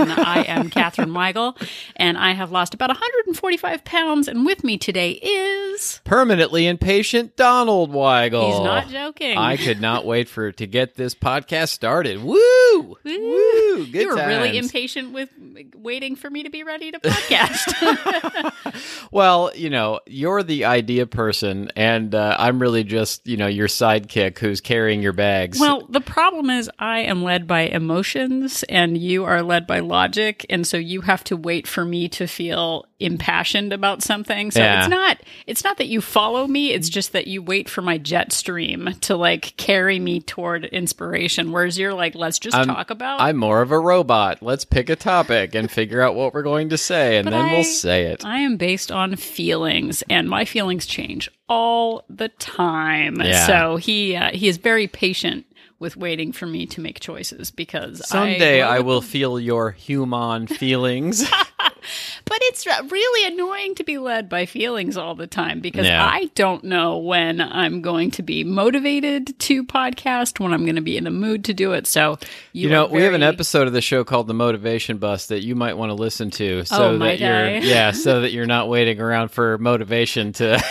and I am Kathleen Weigel, and I have lost about 145 pounds, and with me today is... Permanently impatient Donald Weigel. He's not joking. I could not wait to get this podcast started. Woo! Woo! Woo! Good times. You were really impatient with waiting for me to be ready to podcast. Well, you know, you're the idea person, and I'm really just, you know, your sidekick who's carrying your bags. Well, the problem is I am led by emotions, and you are led by logic, and so you have to wait for me to feel impassioned about something. So yeah. It's not that you follow me, it's just that you wait for my jet stream to, like, carry me toward inspiration, whereas you're like, let's just talk about... I'm more of a robot. Let's pick a topic and figure out what we're going to say, and then we'll say it. I am based on feelings, and my feelings change all the time. Yeah. So he is very patient with waiting for me to make choices, because someday I will feel your human feelings. But it's really annoying to be led by feelings all the time, because I don't know when I'm going to be motivated to podcast, when I'm going to be in the mood to do it. So, we have an episode of the show called The Motivation Bus that you might want to listen to. So that you're not waiting around for motivation to...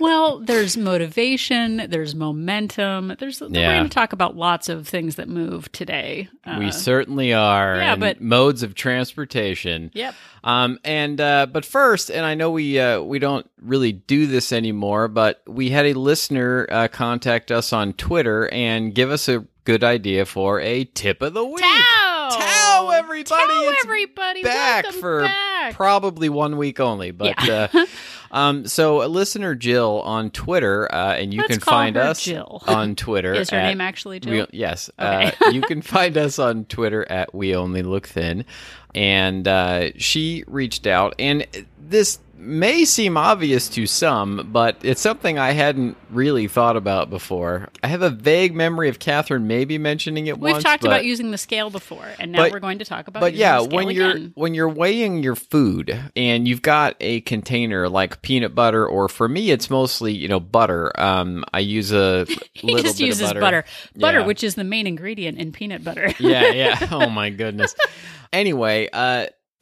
Well, there's motivation, there's momentum, we're going to talk about lots of things that move today. We certainly are, but modes of transportation. Yep. But first, and I know we don't really do this anymore, but we had a listener contact us on Twitter and give us a good idea for a tip of the week. Tao, everybody! It's back. Probably 1 week only, but... Yeah. So a listener, Jill, on Twitter, and you can find us Jill. On Twitter. Is her name actually Jill? Yes. Okay. You can find us on Twitter at We Only Look Thin. And she reached out. And this may seem obvious to some, but it's something I hadn't really thought about before. I have a vague memory of Kathleen maybe mentioning it once. We've talked about using the scale before, and now we're going to talk about using the scale again. When you're weighing your food and you've got a container like peanut butter, or for me, it's mostly, butter. I use a little bit of butter. He just uses butter. Butter, which is the main ingredient in peanut butter. Yeah. Oh, my goodness. Anyway,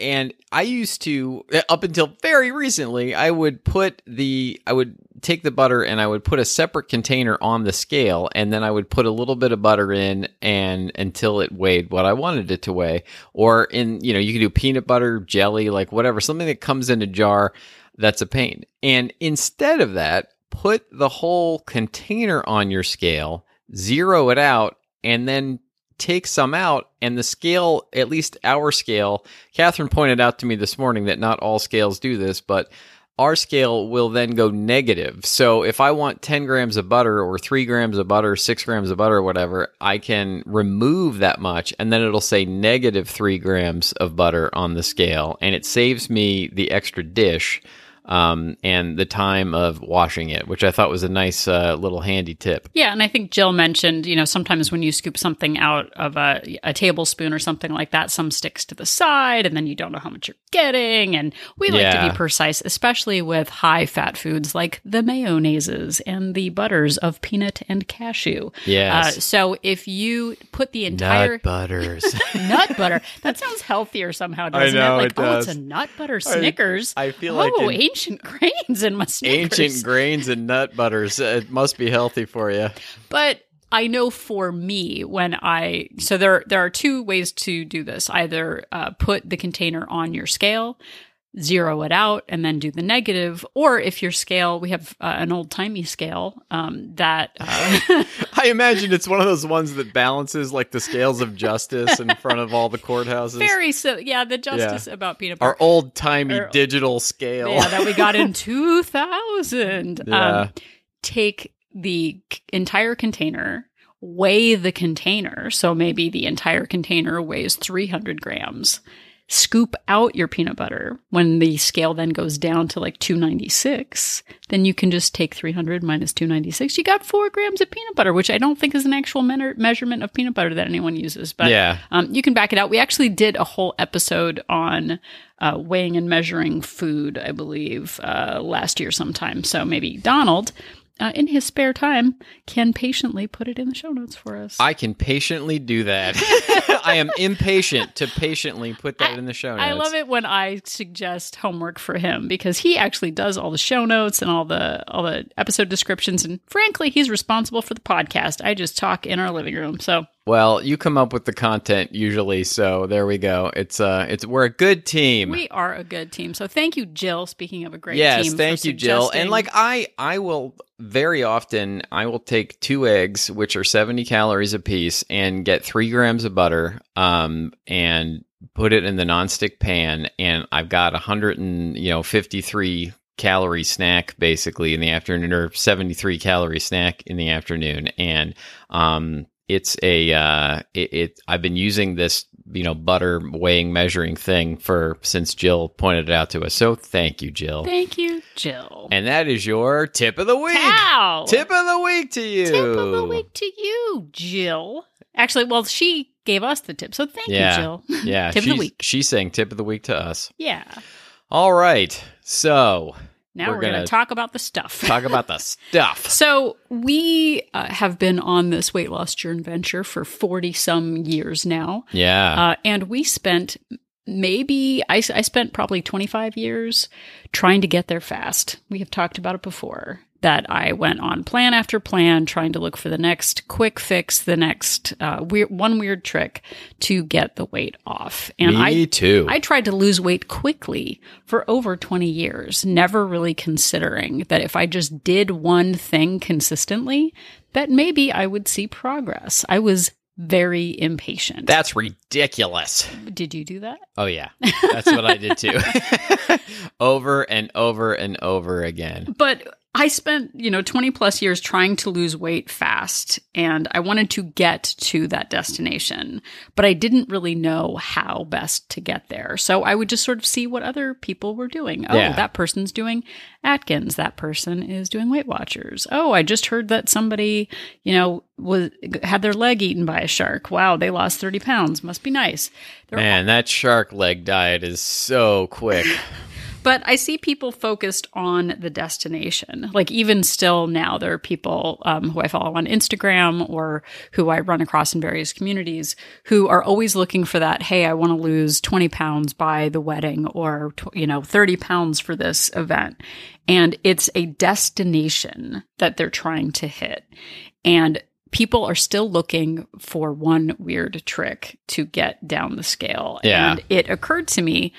and I used to, up until very recently, I would take the butter and I would put a separate container on the scale, and then I would put a little bit of butter in and until it weighed what I wanted it to weigh. Or you can do peanut butter, jelly, like whatever, something that comes in a jar that's a pain. And instead of that, put the whole container on your scale, zero it out, and then take some out, and the scale, at least our scale, Kathleen pointed out to me this morning that not all scales do this, but our scale will then go negative. So if I want 10 grams of butter or 3 grams of butter, 6 grams of butter, or whatever, I can remove that much, and then it'll say negative 3 grams of butter on the scale, and it saves me the extra dish and the time of washing it, which I thought was a nice little handy tip. Yeah, and I think Jill mentioned, sometimes when you scoop something out of a tablespoon or something like that, some sticks to the side, and then you don't know how much you're getting. And we like to be precise, especially with high-fat foods like the mayonnaises and the butters of peanut and cashew. Yes. So if you put the entire... Nut butters. Nut butter. That sounds healthier somehow, doesn't it? Like, it's a nut butter Snickers. I feel like... Ancient grains in my Snickers. Ancient grains and nut butters. It must be healthy for you. But I know for me, there are two ways to do this. Either put the container on your scale, zero it out, and then do the negative. Or if your scale, we have an old-timey scale that... I imagine it's one of those ones that balances like the scales of justice in front of all the courthouses. The justice about peanut butter. Our old-timey digital scale. Yeah, that we got in 2000. Yeah. Take the entire container... Weigh the container. So maybe the entire container weighs 300 grams. Scoop out your peanut butter. When the scale then goes down to like 296, then you can just take 300 minus 296. You got 4 grams of peanut butter, which I don't think is an actual measurement of peanut butter that anyone uses. But you can back it out. We actually did a whole episode on weighing and measuring food, I believe, last year sometime. So maybe Donald... in his spare time, can patiently put it in the show notes for us. I can patiently do that. I am impatient to patiently put that in the show notes. I love it when I suggest homework for him, because he actually does all the show notes and all the episode descriptions. And frankly, he's responsible for the podcast. I just talk in our living room. So, well, you come up with the content usually. So there we go. It's we're a good team. We are a good team. So thank you, Jill. Speaking of a great team, thank you, Jill. And like I will very often take 2 eggs, which are 70 calories a piece, and get 3 grams of butter, and put it in the nonstick pan, and I've got 153 calorie snack basically in the afternoon, or 73 calorie snack in the afternoon, and I've been using this, butter weighing, measuring thing since Jill pointed it out to us. So thank you, Jill. Thank you, Jill. And that is your tip of the week. Wow. Tip of the week to you. Tip of the week to you, Jill. Actually, well, she gave us the tip. So thank you, Jill. Yeah. Tip of the week. She's saying tip of the week to us. Yeah. All right. So now we're going to talk about the stuff. Talk about the stuff. So we have been on this weight loss journey venture for 40-some years now. Yeah. And we spent I spent probably 25 years trying to get there fast. We have talked about it before, that I went on plan after plan, trying to look for the next quick fix, the next weird trick to get the weight off. And Me too. I tried to lose weight quickly for over 20 years, never really considering that if I just did one thing consistently, that maybe I would see progress. I was very impatient. That's ridiculous. Did you do that? Oh, yeah. That's what I did too. Over and over and over again. But I spent, 20 plus years trying to lose weight fast, and I wanted to get to that destination, but I didn't really know how best to get there. So I would just sort of see what other people were doing. Oh, yeah. That person's doing Atkins. That person is doing Weight Watchers. Oh, I just heard that somebody, had their leg eaten by a shark. Wow, they lost 30 pounds. Must be nice. That shark leg diet is so quick. But I see people focused on the destination. Like even still now, there are people who I follow on Instagram or who I run across in various communities who are always looking for that, hey, I want to lose 20 pounds by the wedding, or 30 pounds for this event. And it's a destination that they're trying to hit. And people are still looking for one weird trick to get down the scale. Yeah. And it occurred to me,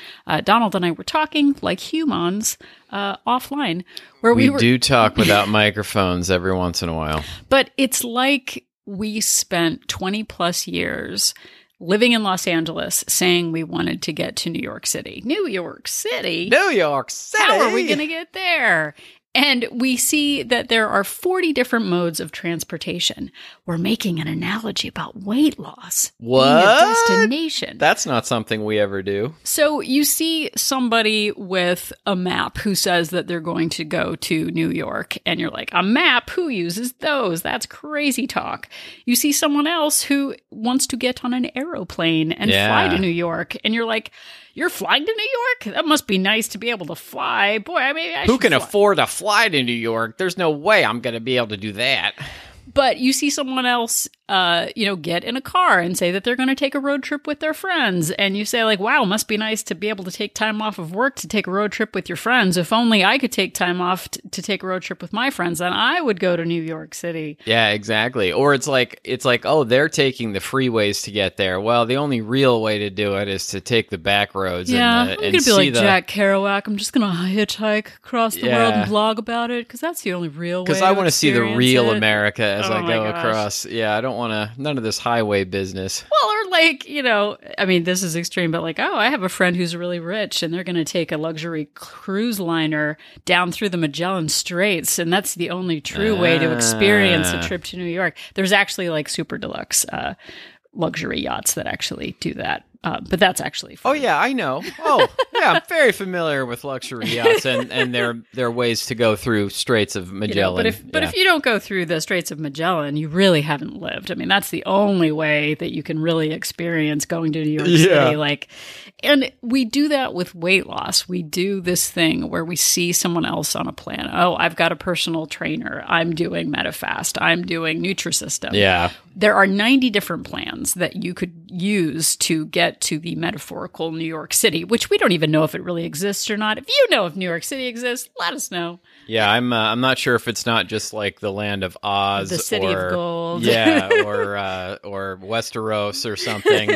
Donald and I were talking like humans offline. Where we do talk without microphones every once in a while. But it's like we spent 20 plus years living in Los Angeles, saying we wanted to get to New York City. New York City? New York City! How are we going to get there? And we see that there are 40 different modes of transportation. We're making an analogy about weight loss. What? Being a destination. That's not something we ever do. So you see somebody with a map who says that they're going to go to New York, and you're like, a map? Who uses those? That's crazy talk. You see someone else who wants to get on an aeroplane and fly to New York, and you're like, you're flying to New York? That must be nice to be able to fly. Boy, who can afford to fly to New York? There's no way I'm going to be able to do that. But you see someone else, get in a car and say that they're going to take a road trip with their friends. And you say, like, wow, must be nice to be able to take time off of work to take a road trip with your friends. If only I could take time off to take a road trip with my friends, then I would go to New York City. Yeah, exactly. Or it's like, oh, they're taking the freeways to get there. Well, the only real way to do it is to take the back roads. Yeah, I'm going to be like Jack Kerouac. I'm just going to hitchhike across the world and blog about it, because that's the only real way. Because I want to see the real America as I go across. Yeah, I don't want to, none of this highway business. Well, or like, this is extreme, but like, oh, I have a friend who's really rich, and they're going to take a luxury cruise liner down through the Magellan Straits, and that's the only true way to experience a trip to New York. There's actually like super deluxe luxury yachts that actually do that. But that's actually fun. Oh, yeah, I know. Oh, yeah, I'm very familiar with luxury yachts and their ways to go through Straits of Magellan. You know, but if you don't go through the Straits of Magellan, you really haven't lived. I mean, that's the only way that you can really experience going to New York City. And we do that with weight loss. We do this thing where we see someone else on a plan. Oh, I've got a personal trainer. I'm doing MetaFast. I'm doing Nutrisystem. Yeah. There are 90 different plans that you could use to get to the metaphorical New York City, which we don't even know if it really exists or not. If you know if New York City exists, let us know. Yeah, I'm not sure if it's not just like the land of Oz, the city of gold, or Westeros or something.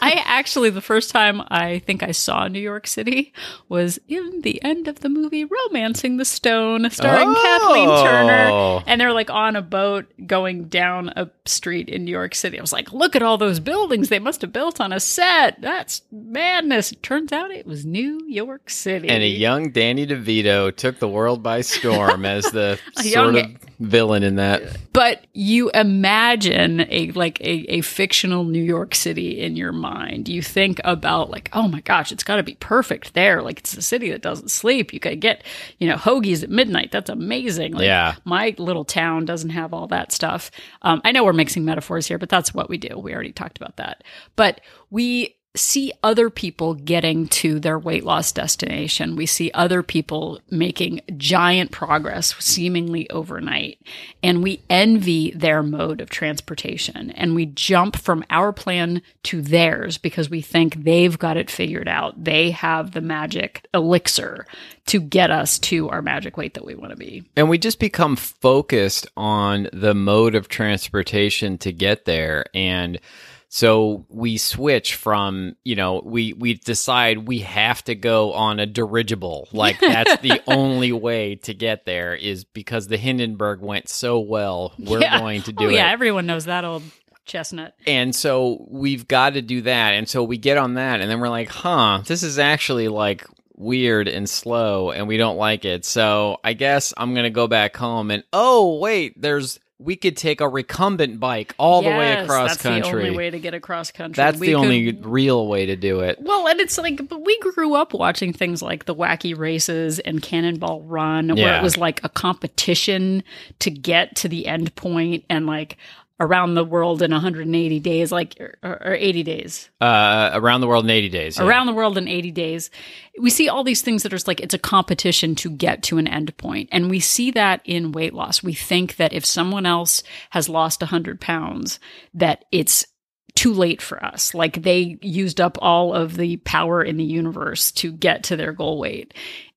I actually, the first time I think I saw New York City was in the end of the movie Romancing the Stone, starring Kathleen Turner, and they're like on a boat going down a street in New York City. I was like, look at all those buildings they must have built on a set. That's madness. It turns out it was New York City. And a young Danny DeVito took the world by storm as the sort of villain in that. But you imagine a fictional New York City in your mind. You think about like, oh my gosh, it's got to be perfect there. Like it's a city that doesn't sleep. You could get, hoagies at midnight. That's amazing. Like, yeah. My little town doesn't have all that stuff. I know we're mixing metaphors here, but that's what we do. We already talked about that. But we see other people getting to their weight loss destination. We see other people making giant progress seemingly overnight. And we envy their mode of transportation. And we jump from our plan to theirs because we think they've got it figured out. They have the magic elixir to get us to our magic weight that we want to be. And we just become focused on the mode of transportation to get there. And so we switch from, we decide we have to go on a dirigible. Like that's the only way to get there is because the Hindenburg went so well, we're going to do it. Yeah, everyone knows that old chestnut. And so we've got to do that. And so we get on that and then we're like, this is actually like weird and slow and we don't like it. So I guess I'm going to go back home and, oh, wait, we could take a recumbent bike all the way across country. That's the only way to get across country. That's the only real way to do it. Well, and it's like, but we grew up watching things like the Wacky Races and Cannonball Run, where it was like a competition to get to the end point and like around the world in 180 days, like, or 80 days. Around the world in 80 days. Yeah. Around the world in 80 days. We see all these things that are just like, it's a competition to get to an end point. And we see that in weight loss. We think that if someone else has lost 100 pounds, that it's too late for us. Like they used up all of the power in the universe to get to their goal weight.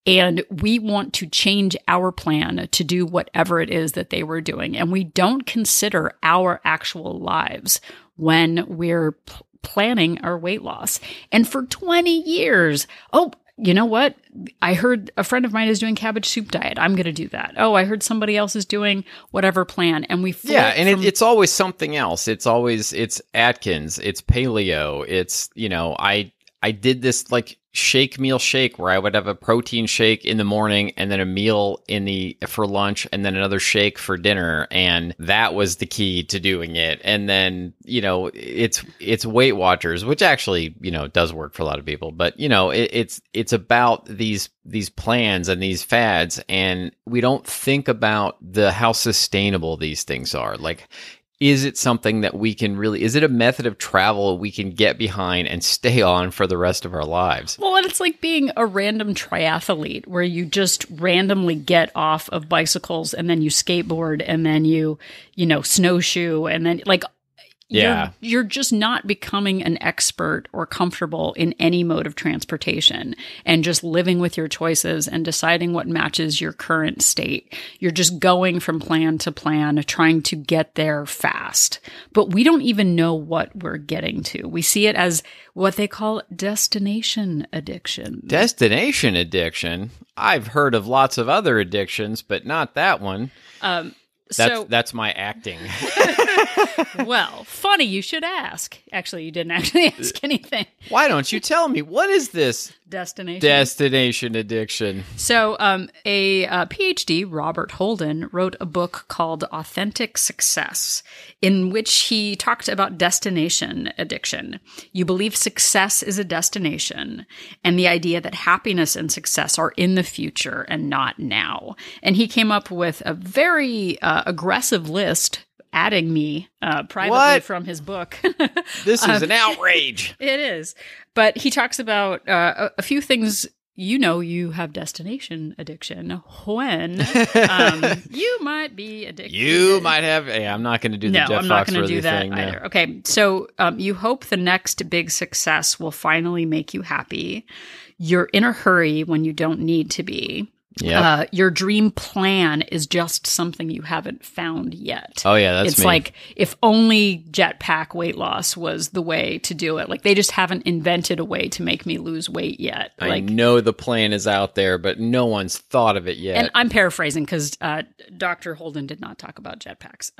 And we want to change our plan to do whatever it is that they were doing. And we don't consider our actual lives when we're planning our weight loss. And for 20 years, you know what? I heard a friend of mine is doing cabbage soup diet. I'm going to do that. Oh, I heard somebody else is doing whatever plan. And we flip it's always something else. It's always, it's Atkins, it's paleo, it's, I did this like shake meal shake where I would have a protein shake in the morning and then a meal for lunch and then another shake for dinner. And that was the key to doing it. And then, it's Weight Watchers, which actually, does work for a lot of people, but it's about these plans and these fads. And we don't think about how sustainable these things are. Like, is it something that we can really, is it a method of travel we can get behind and stay on for the rest of our lives? Well, and it's like being a random triathlete where you just randomly get off of bicycles and then you skateboard and then you, snowshoe and then like, you're just not becoming an expert or comfortable in any mode of transportation and just living with your choices and deciding what matches your current state. You're just going from plan to plan, trying to get there fast. But we don't even know what we're getting to. We see it as what they call destination addiction. Destination addiction? I've heard of lots of other addictions, but not that one. That's my acting. Well, funny you should ask. Actually, you didn't actually ask anything. Why don't you tell me? What is this Destination addiction. So a PhD, Robert Holden, wrote a book called Authentic Success, in which he talked about destination addiction. You believe success is a destination, and the idea that happiness and success are in the future and not now. And he came up with a very aggressive list, adding me privately from his book. This is an outrage. It is. But he talks about a few things. You know, you have destination addiction when you might be addicted. You might have. Hey, I'm not going to do the Jeff Foxworthy thing. No, I'm not going to do that either. No. Okay, so you hope the next big success will finally make you happy. You're in a hurry when you don't need to be. Yep. Your dream plan is just something you haven't found yet. Oh, yeah, that's me. It's like, if only Jetpack weight loss was the way to do it. Like, they just haven't invented a way to make me lose weight yet. Like, I know the plan is out there, but no one's thought of it yet. And I'm paraphrasing because Dr. Holden did not talk about jetpacks.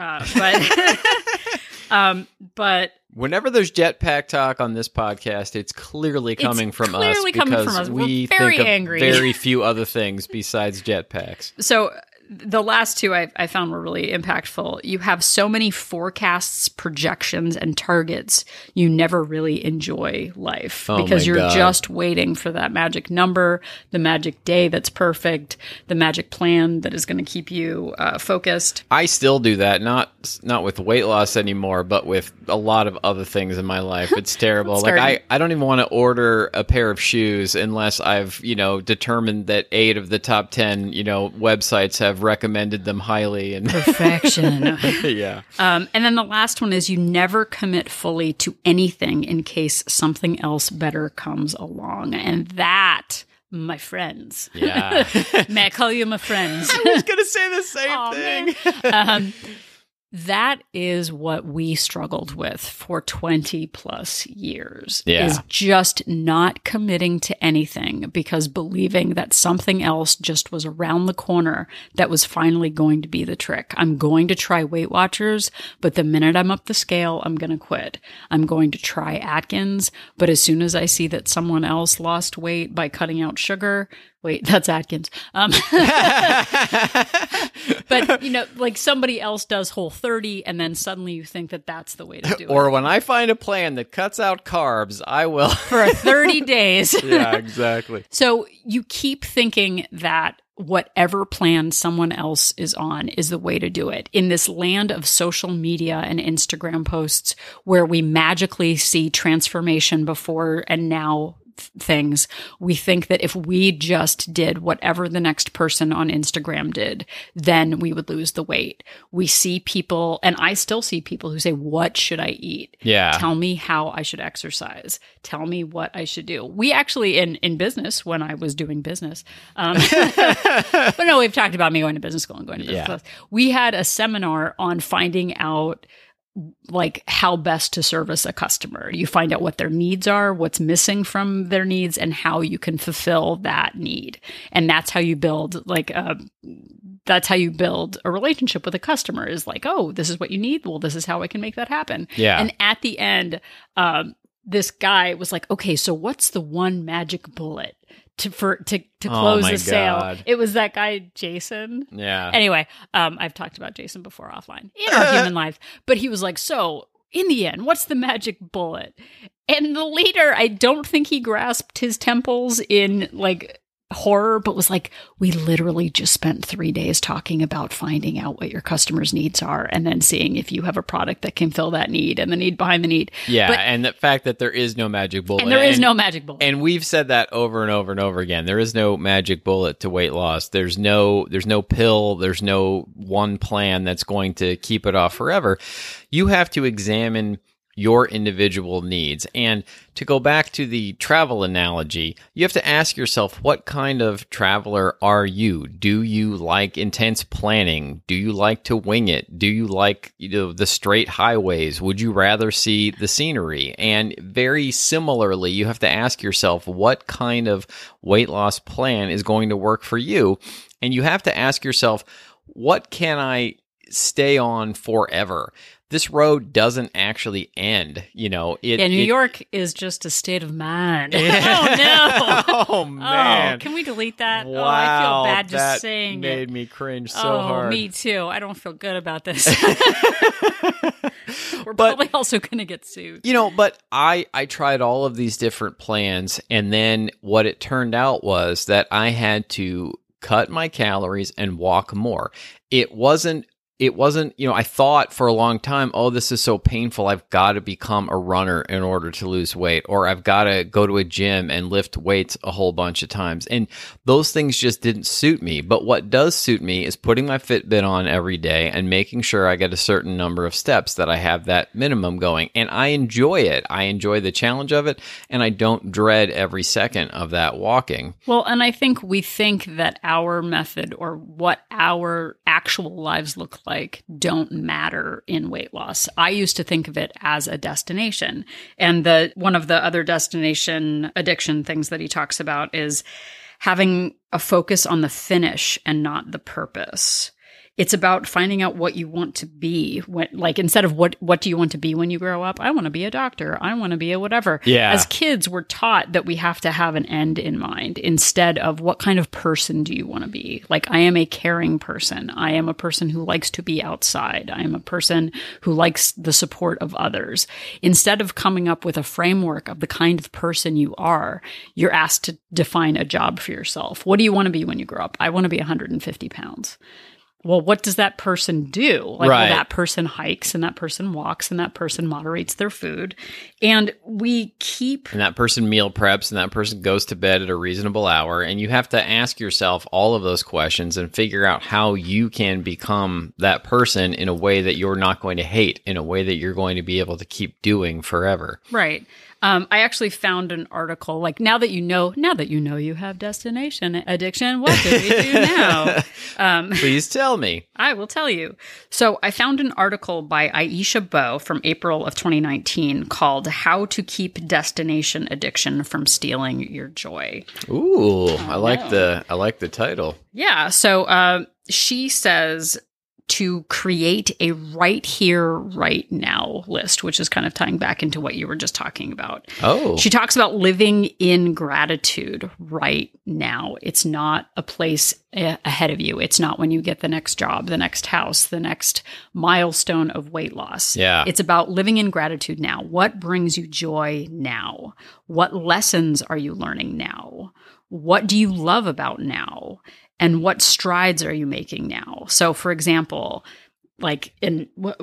But whenever there's jetpack talk on this podcast, it's clearly coming from us. It's clearly coming from us. We think of very few other things besides jetpacks. So the last two I found were really impactful. You have so many forecasts, projections, and targets, you never really enjoy life because you're just waiting for that magic number, the magic day that's perfect, the magic plan that is going to keep you focused. I still do that, not with weight loss anymore, but with a lot of other things in my life. It's terrible. Like, I don't even want to order a pair of shoes unless I've, determined that 8 of the top 10, websites have recommended them highly. And perfection. Yeah. And then the last one is you never commit fully to anything in case something else better comes along. And that, my friends. Yeah. May I call you my friends? I was going to say the same thing. That is what we struggled with for 20 plus years, is just not committing to anything because believing that something else just was around the corner that was finally going to be the trick. I'm going to try Weight Watchers, but the minute I'm up the scale, I'm going to quit. I'm going to try Atkins, but as soon as I see that someone else lost weight by cutting out sugar, wait, that's Atkins. But, somebody else does Whole30, and then suddenly you think that that's the way to do it. Or when I find a plan that cuts out carbs, I will. For 30 days. Yeah, exactly. So you keep thinking that whatever plan someone else is on is the way to do it. In this land of social media and Instagram posts where we magically see transformation before and now things, we think that if we just did whatever the next person on Instagram did, then we would lose the weight. We see people, and I still see people who say, what should I eat? Yeah. Tell me how I should exercise. Tell me what I should do. We actually, in business, when I was doing business, but no, we've talked about me going to business school and going to business class. We had a seminar on finding out like how best to service a customer. You find out what their needs are, what's missing from their needs, and how you can fulfill that need. And that's how you build a relationship with a customer, is like, oh, this is what you need. Well, this is how I can make that happen. Yeah. And at the end, this guy was like, okay, so what's the one magic bullet to close the sale? God. It was that guy, Jason. Yeah. Anyway, I've talked about Jason before offline in our human life, but he was like, so in the end, what's the magic bullet? And the leader, I don't think he grasped his temples in like horror, but was like, we literally just spent 3 days talking about finding out what your customers' needs are and then seeing if you have a product that can fill that need and the need behind the need. Yeah, and the fact that there is no magic bullet. And there is no magic bullet. And we've said that over and over and over again. There is no magic bullet to weight loss. There's no pill. There's no one plan that's going to keep it off forever. You have to examine your individual needs. And to go back to the travel analogy, you have to ask yourself, what kind of traveler are you? Do you like intense planning? Do you like to wing it? Do you like the straight highways? Would you rather see the scenery? And very similarly, you have to ask yourself, what kind of weight loss plan is going to work for you? And you have to ask yourself, what can I stay on forever. This road doesn't actually end, you know. New York is just a state of mind. Yeah. Oh, no. Oh, man. Oh, can we delete that? Wow, oh, I feel bad just saying it. That made me cringe so hard. Oh, me too. I don't feel good about this. We're probably also going to get sued. You know, but I tried all of these different plans, and then what it turned out was that I had to cut my calories and walk more. It wasn't, you know, I thought for a long time, oh, this is so painful. I've got to become a runner in order to lose weight, or I've got to go to a gym and lift weights a whole bunch of times. And those things just didn't suit me. But what does suit me is putting my Fitbit on every day and making sure I get a certain number of steps, that I have that minimum going. And I enjoy it. I enjoy the challenge of it. And I don't dread every second of that walking. Well, and I think we think that our method, or what our actual lives look like, don't matter in weight loss. I used to think of it as a destination. And one of the other destination addiction things that he talks about is having a focus on the finish and not the purpose. It's about finding out what you want to be. Instead of what do you want to be when you grow up? I want to be a doctor. I want to be a whatever. Yeah. As kids, we're taught that we have to have an end in mind, instead of what kind of person do you want to be? Like, I am a caring person. I am a person who likes to be outside. I am a person who likes the support of others. Instead of coming up with a framework of the kind of person you are, you're asked to define a job for yourself. What do you want to be when you grow up? I want to be 150 pounds. Well, what does that person do? Like, right. Well, that person hikes, and that person walks, and that person moderates their food. And we keep... And that person meal preps, and that person goes to bed at a reasonable hour. And you have to ask yourself all of those questions and figure out how you can become that person in a way that you're not going to hate, in a way that you're going to be able to keep doing forever. Right. I actually found an article, like, now that you know you have destination addiction, what do we do now? Please tell me. I will tell you. So I found an article by Aisha Bowe from April of 2019 called How to Keep Destination Addiction from Stealing Your Joy. Ooh, I like the title. Yeah. So she says to create a right here, right now list, which is kind of tying back into what you were just talking about. Oh. She talks about living in gratitude right now. It's not a place ahead of you. It's not when you get the next job, the next house, the next milestone of weight loss. Yeah. It's about living in gratitude now. What brings you joy now? What lessons are you learning now? What do you love about now? And what strides are you making now? So, for example, like,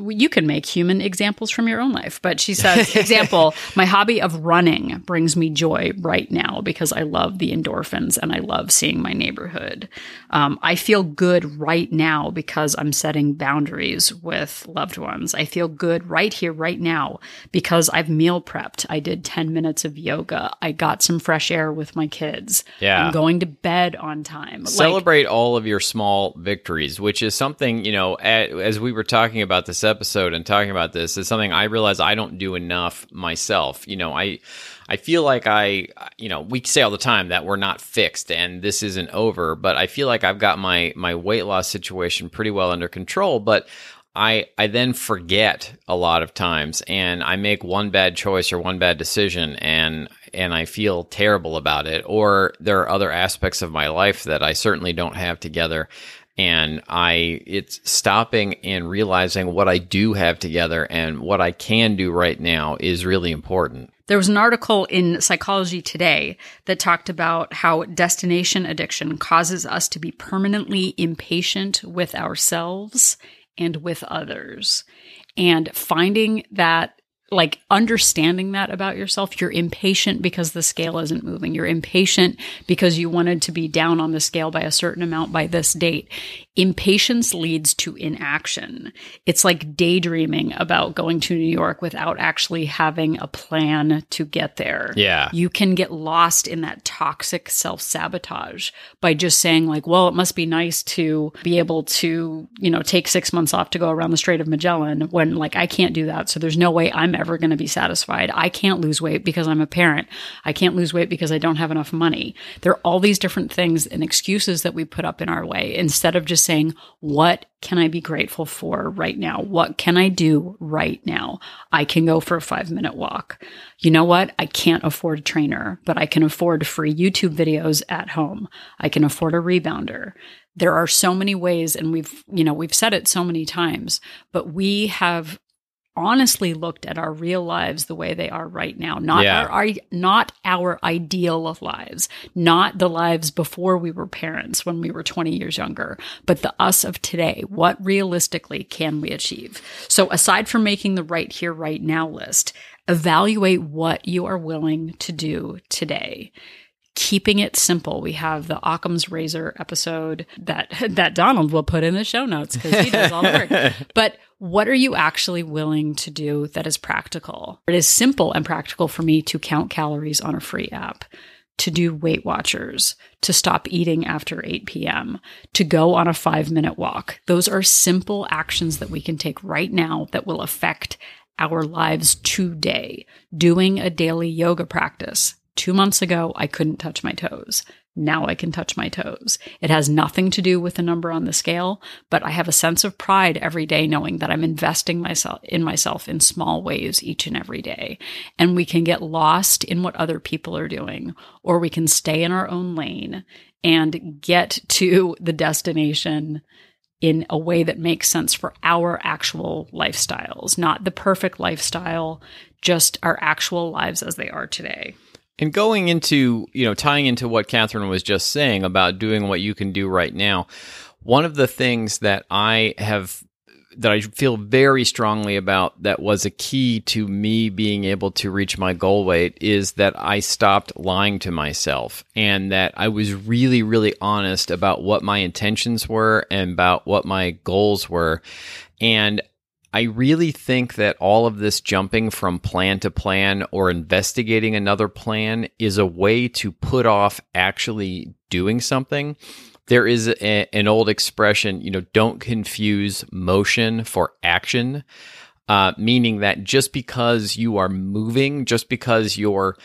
you can make human examples from your own life, but she says, example, my hobby of running brings me joy right now because I love the endorphins and I love seeing my neighborhood. I feel good right now because I'm setting boundaries with loved ones. I feel good right here, right now because I've meal prepped. I did 10 minutes of yoga. I got some fresh air with my kids. Yeah. I'm going to bed on time. Celebrate all of your small victories, which is something, you know, as we were talking about this episode and talking about this, is something I realize I don't do enough myself. You know, I feel like we say all the time that we're not fixed and this isn't over, but I feel like I've got my weight loss situation pretty well under control, but I then forget a lot of times, and I make one bad choice or one bad decision and I feel terrible about it. Or there are other aspects of my life that I certainly don't have together. And it's stopping and realizing what I do have together and what I can do right now is really important. There was an article in Psychology Today that talked about how destination addiction causes us to be permanently impatient with ourselves and with others. And finding that, like, understanding that about yourself, you're impatient because the scale isn't moving. You're impatient because you wanted to be down on the scale by a certain amount by this date. Impatience leads to inaction. It's like daydreaming about going to New York without actually having a plan to get there. Yeah. You can get lost in that toxic self-sabotage by just saying, like, well, it must be nice to be able to, you know, take 6 months off to go around the Strait of Magellan, when, like, I can't do that. So there's no way I'm ever going to be satisfied. I can't lose weight because I'm a parent. I can't lose weight because I don't have enough money. There are all these different things and excuses that we put up in our way, instead of just saying, what can I be grateful for right now? What can I do right now? I can go for a 5-minute walk. You know what? I can't afford a trainer, but I can afford free YouTube videos at home. I can afford a rebounder. There are so many ways, and we've said it so many times, but we have honestly looked at our real lives the way they are right now, not our ideal lives, not the lives before we were parents when we were 20 years younger, but the us of today. What realistically can we achieve? So aside from making the right here, right now list, evaluate what you are willing to do today. Keeping it simple. We have the Occam's Razor episode that Donald will put in the show notes because he does all the work. But what are you actually willing to do that is practical? It is simple and practical for me to count calories on a free app, to do Weight Watchers, to stop eating after 8 p.m., to go on a 5-minute walk. Those are simple actions that we can take right now that will affect our lives today. Doing a daily yoga practice. 2 months ago, I couldn't touch my toes. Now I can touch my toes. It has nothing to do with the number on the scale, but I have a sense of pride every day knowing that I'm investing myself in small ways each and every day. And we can get lost in what other people are doing, or we can stay in our own lane and get to the destination in a way that makes sense for our actual lifestyles, not the perfect lifestyle, just our actual lives as they are today. And going into, tying into what Catherine was just saying about doing what you can do right now, one of the things that I feel very strongly about that was a key to me being able to reach my goal weight is that I stopped lying to myself and that I was really, really honest about what my intentions were and about what my goals were. And I really think that all of this jumping from plan to plan or investigating another plan is a way to put off actually doing something. There is an old expression, don't confuse motion for action, meaning that just because you are moving, just because you're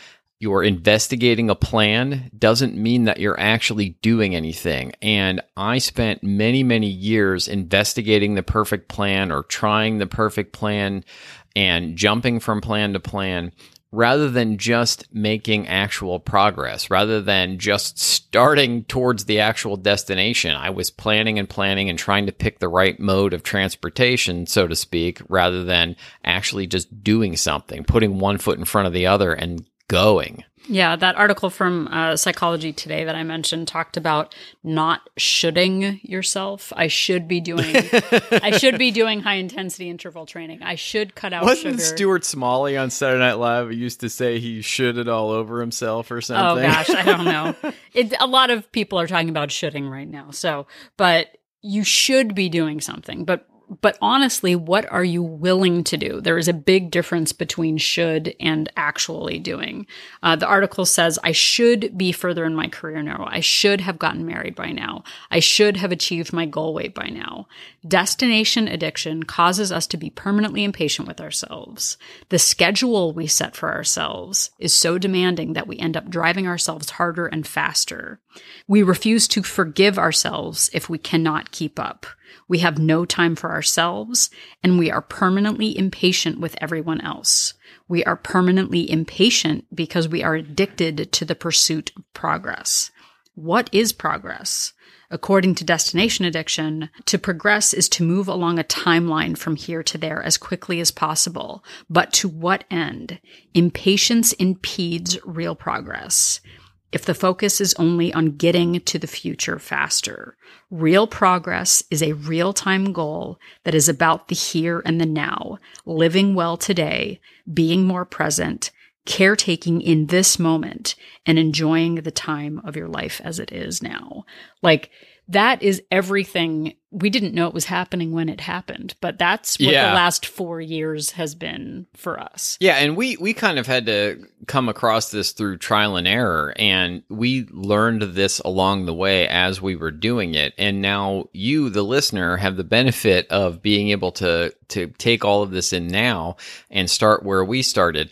investigating a plan doesn't mean that you're actually doing anything. And I spent many, many years investigating the perfect plan or trying the perfect plan and jumping from plan to plan rather than just making actual progress, rather than just starting towards the actual destination. I was planning and trying to pick the right mode of transportation, so to speak, rather than actually just doing something, putting one foot in front of the other and going. Yeah, that article from Psychology Today that I mentioned talked about not shoulding yourself. I should be doing high intensity interval training. I should cut out sugar. Wasn't Stuart Smalley on Saturday Night Live used to say he shoulded all over himself or something? Oh gosh, I don't know. A lot of people are talking about shoulding right now. So, but you should be doing something. But honestly, what are you willing to do? There is a big difference between should and actually doing. The article says, I should be further in my career now. I should have gotten married by now. I should have achieved my goal weight by now. Destination addiction causes us to be permanently impatient with ourselves. The schedule we set for ourselves is so demanding that we end up driving ourselves harder and faster. We refuse to forgive ourselves if we cannot keep up. We have no time for ourselves, and we are permanently impatient with everyone else. We are permanently impatient because we are addicted to the pursuit of progress. What is progress? According to destination addiction, to progress is to move along a timeline from here to there as quickly as possible. But to what end? Impatience impedes real progress. If the focus is only on getting to the future faster. Real progress is a real-time goal that is about the here and the now, living well today, being more present, caretaking in this moment, and enjoying the time of your life as it is now. That is everything. We didn't know it was happening when it happened, but that's what the last 4 years has been for us. Yeah, and we kind of had to come across this through trial and error, and we learned this along the way as we were doing it. And now you, the listener, have the benefit of being able to take all of this in now and start where we started.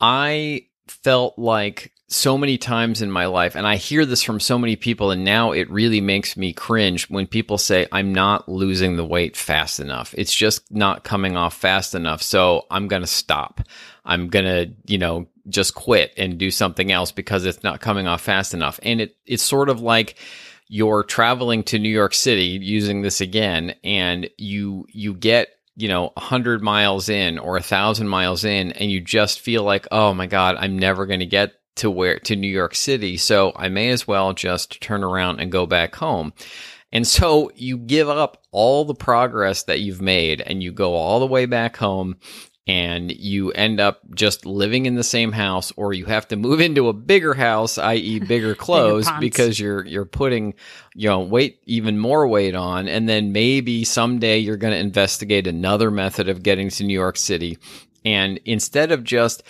I felt like so many times in my life, and I hear this from so many people, and now it really makes me cringe when people say, I'm not losing the weight fast enough. It's just not coming off fast enough. So I'm going to stop. I'm going to, just quit and do something else because it's not coming off fast enough. And it's sort of like you're traveling to New York City, using this again, and you get 100 miles in or 1,000 miles in, and you just feel like, oh my God, I'm never going to get to New York City. So I may as well just turn around and go back home. And so you give up all the progress that you've made and you go all the way back home, and you end up just living in the same house, or you have to move into a bigger house, i.e. bigger clothes, because you're putting, weight, even more weight on. And then maybe someday you're going to investigate another method of getting to New York City. And instead of just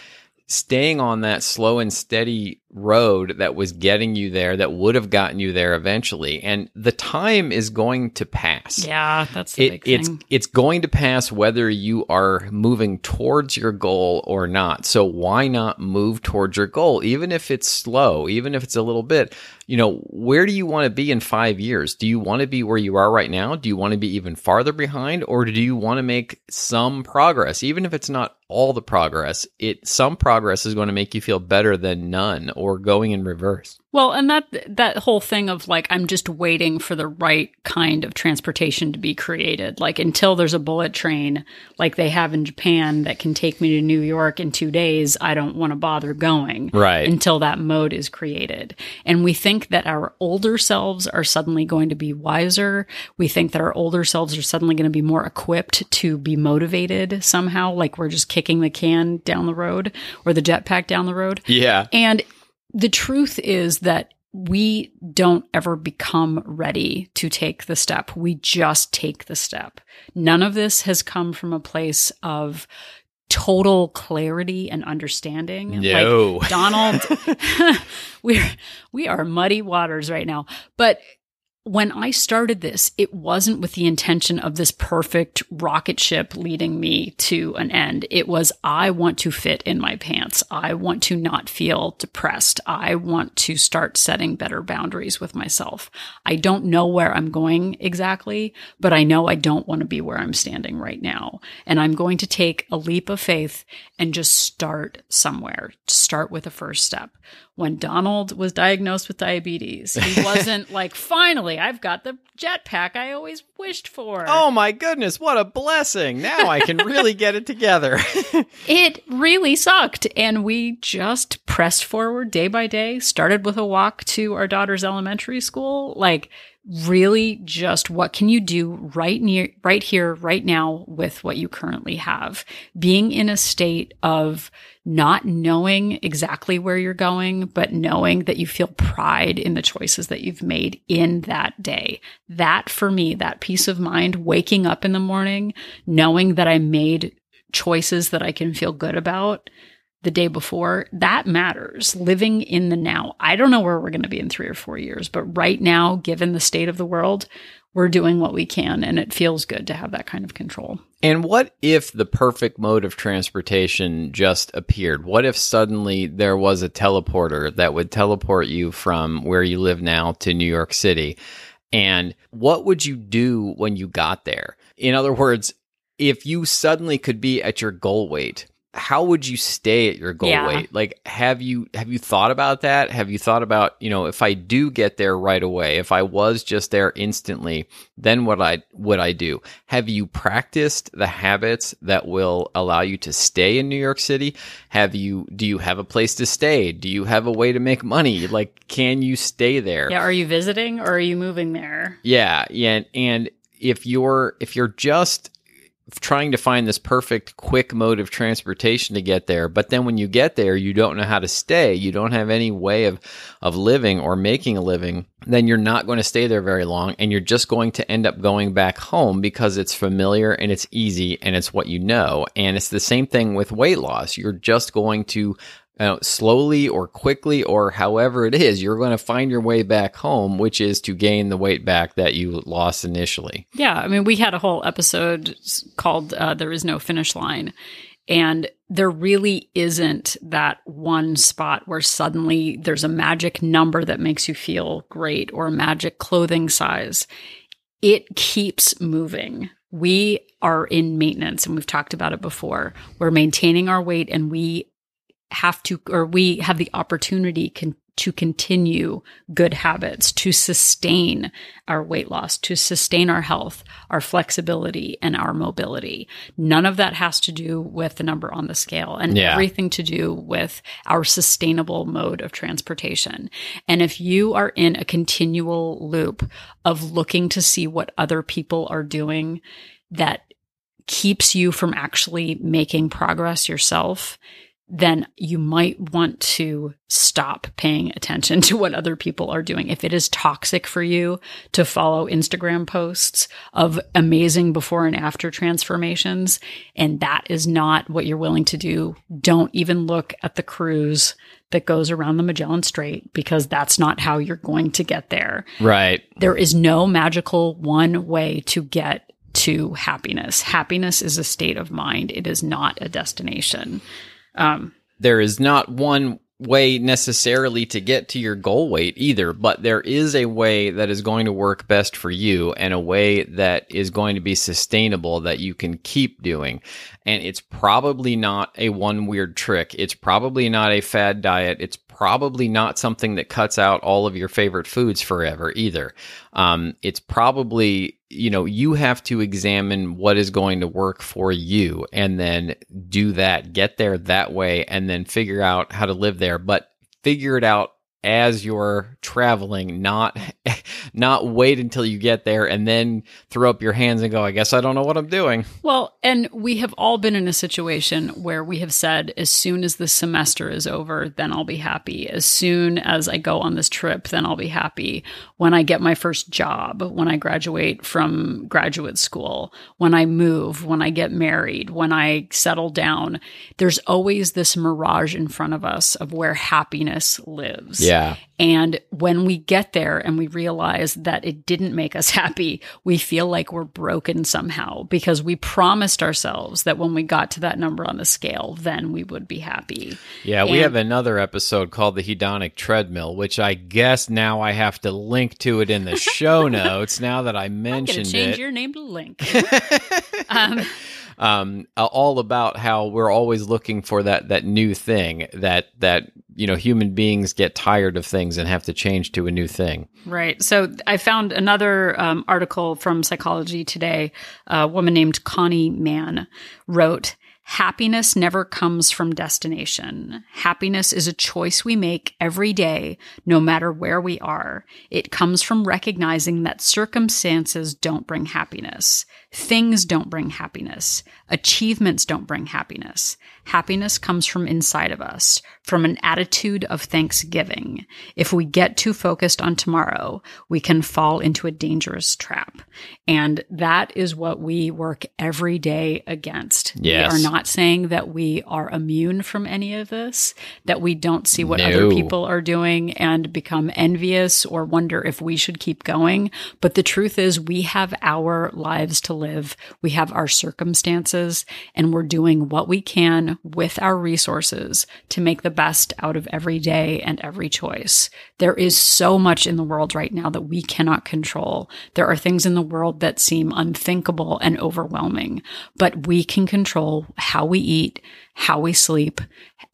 staying on that slow and steady road that was getting you there, that would have gotten you there eventually. And the time is going to pass. Yeah, that's the big thing. It's going to pass whether you are moving towards your goal or not. So why not move towards your goal? Even if it's slow, even if it's a little bit, where do you want to be in 5 years? Do you want to be where you are right now? Do you want to be even farther behind? Or do you want to make some progress? Even if it's not all the progress, some progress is going to make you feel better than none, or going in reverse. Well, and that whole thing of like, I'm just waiting for the right kind of transportation to be created. Like, until there's a bullet train like they have in Japan that can take me to New York in 2 days, I don't want to bother going until that mode is created. And we think that our older selves are suddenly going to be wiser. We think that our older selves are suddenly going to be more equipped to be motivated somehow, like we're just kicking the can down the road or the jetpack down the road. Yeah. And the truth is that we don't ever become ready to take the step. We just take the step. None of this has come from a place of total clarity and understanding. No. Like Donald, we are muddy waters right now. But when I started this, it wasn't with the intention of this perfect rocket ship leading me to an end. It was, I want to fit in my pants. I want to not feel depressed. I want to start setting better boundaries with myself. I don't know where I'm going exactly, but I know I don't want to be where I'm standing right now. And I'm going to take a leap of faith and just start somewhere. Start with the first step. When Donald was diagnosed with diabetes, he wasn't like, finally, I've got the jetpack I always wished for. Oh my goodness, what a blessing. Now I can really get it together. It really sucked. And we just pressed forward day by day, started with a walk to our daughter's elementary school. Like, really just what can you do right here, right now with what you currently have? Being in a state of not knowing exactly where you're going, but knowing that you feel pride in the choices that you've made in that day. That, for me, that peace of mind, waking up in the morning, knowing that I made choices that I can feel good about the day before, that matters. Living in the now. I don't know where we're going to be in 3 or 4 years, but right now, given the state of the world, we're doing what we can, and it feels good to have that kind of control. And what if the perfect mode of transportation just appeared? What if suddenly there was a teleporter that would teleport you from where you live now to New York City? And what would you do when you got there? In other words, if you suddenly could be at your goal weight, how would you stay at your goal weight? Like, have you thought about that? Have you thought about, if I do get there right away, if I was just there instantly, then what I do? Have you practiced the habits that will allow you to stay in New York City? Do you have a place to stay? Do you have a way to make money? Like, can you stay there? Yeah. Are you visiting or are you moving there? Yeah. Yeah. And if you're just trying to find this perfect quick mode of transportation to get there, but then when you get there, you don't know how to stay, you don't have any way of living or making a living, then you're not going to stay there very long, and you're just going to end up going back home because it's familiar and it's easy and it's what you know. And it's the same thing with weight loss. You're just going to slowly or quickly or however it is, you're going to find your way back home, which is to gain the weight back that you lost initially. Yeah. I mean, we had a whole episode called There Is No Finish Line. And there really isn't that one spot where suddenly there's a magic number that makes you feel great or a magic clothing size. It keeps moving. We are in maintenance, and we've talked about it before. We're maintaining our weight, and we have the opportunity to continue good habits, to sustain our weight loss, to sustain our health, our flexibility, and our mobility. None of that has to do with the number on the scale, and everything to do with our sustainable mode of transportation. And if you are in a continual loop of looking to see what other people are doing that keeps you from actually making progress yourself, then you might want to stop paying attention to what other people are doing. If it is toxic for you to follow Instagram posts of amazing before and after transformations, and that is not what you're willing to do, don't even look at the cruise that goes around the Magellan Strait, because that's not how you're going to get there. Right. There is no magical one way to get to happiness. Happiness is a state of mind. It is not a destination. There is not one way necessarily to get to your goal weight either, but there is a way that is going to work best for you and a way that is going to be sustainable that you can keep doing. And it's probably not a one weird trick. It's probably not a fad diet. It's probably not something that cuts out all of your favorite foods forever either. It's probably, you have to examine what is going to work for you and then do that, get there that way, and then figure out how to live there, but figure it out as you're traveling, not wait until you get there and then throw up your hands and go, I guess I don't know what I'm doing. Well, and we have all been in a situation where we have said, as soon as the semester is over, then I'll be happy. As soon as I go on this trip, then I'll be happy. When I get my first job, when I graduate from graduate school, when I move, when I get married, when I settle down, there's always this mirage in front of us of where happiness lives. Yeah. And when we get there and we realize that it didn't make us happy, we feel like we're broken somehow, because we promised ourselves that when we got to that number on the scale, then we would be happy. Yeah, we have another episode called The Hedonic Treadmill, which I guess now I have to link to it in the show notes now that I mentioned it. I'm going to change your name to Link. All about how we're always looking for that new thing, that human beings get tired of things and have to change to a new thing. Right. So I found another article from Psychology Today. A woman named Connie Mann wrote, "Happiness never comes from destination. Happiness is a choice we make every day, no matter where we are. It comes from recognizing that circumstances don't bring happiness. Things don't bring happiness. Achievements don't bring happiness. Happiness comes from inside of us, from an attitude of thanksgiving. If we get too focused on tomorrow, we can fall into a dangerous trap." And that is what we work every day against. Yes. We are not saying that we are immune from any of this, that we don't see what other people are doing and become envious or wonder if we should keep going. But the truth is, we have our lives to live. We have our circumstances, and we're doing what we can with our resources to make the best out of every day and every choice. There is so much in the world right now that we cannot control. There are things in the world that seem unthinkable and overwhelming, but we can control how we eat, how we sleep,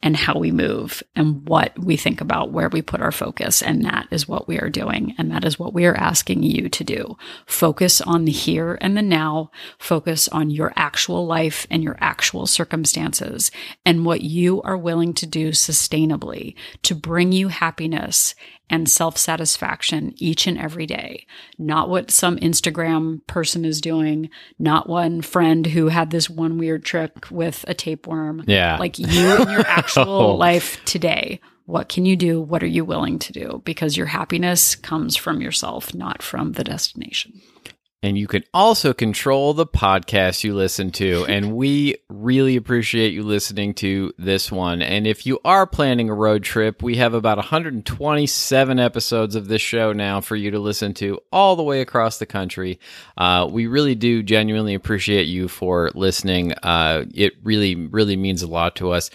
and how we move, and what we think about, where we put our focus. And that is what we are doing. And that is what we are asking you to do. Focus on the here and the now. Focus on your actual life and your actual circumstances and what you are willing to do sustainably to bring you happiness and self-satisfaction each and every day. Not what some Instagram person is doing, not one friend who had this one weird trick with a tapeworm. Yeah. Like you and your actual life today. What can you do? What are you willing to do? Because your happiness comes from yourself, not from the destination. And you can also control the podcast you listen to. And we really appreciate you listening to this one. And if you are planning a road trip, we have about 127 episodes of this show now for you to listen to all the way across the country. We really do genuinely appreciate you for listening. It really, really means a lot to us.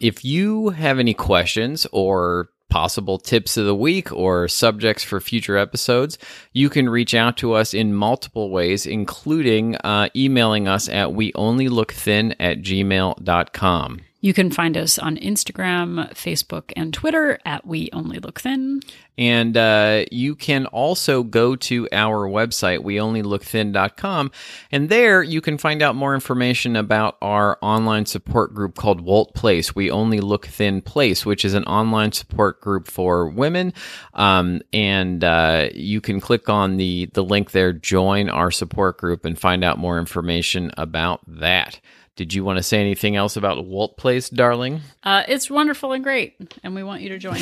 If you have any questions or possible tips of the week or subjects for future episodes, you can reach out to us in multiple ways, including emailing us at weonlylookthin@gmail.com. You can find us on Instagram, Facebook, and Twitter at We Only Look Thin. And you can also go to our website, weonlylookthin.com, and there you can find out more information about our online support group called Walt Place, We Only Look Thin Place, which is an online support group for women. You can click on the link there, join our support group, and find out more information about that. Did you want to say anything else about Walt Place, darling? It's wonderful and great, and we want you to join.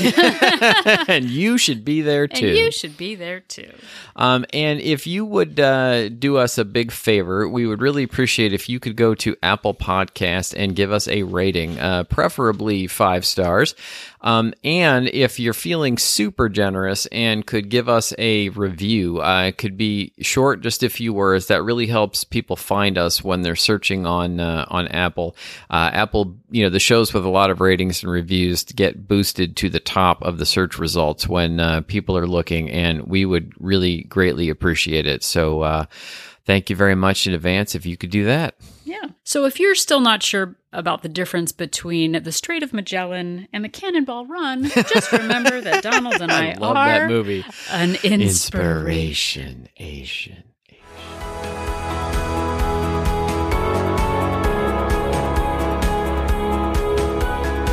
And you should be there, too. And you should be there, too. And if you would do us a big favor, we would really appreciate if you could go to Apple Podcasts and give us a rating, preferably 5 stars. And if you're feeling super generous and could give us a review, it could be short, just a few words. That really helps people find us when they're searching on Apple. Apple, you know, the shows with a lot of ratings and reviews get boosted to the top of the search results when people are looking, and we would really greatly appreciate it. So thank you very much in advance if you could do that. Yeah. So if you're still not sure about the difference between the Strait of Magellan and the Cannonball Run, just remember that Donald and I love are that movie. An inspiration. Asian.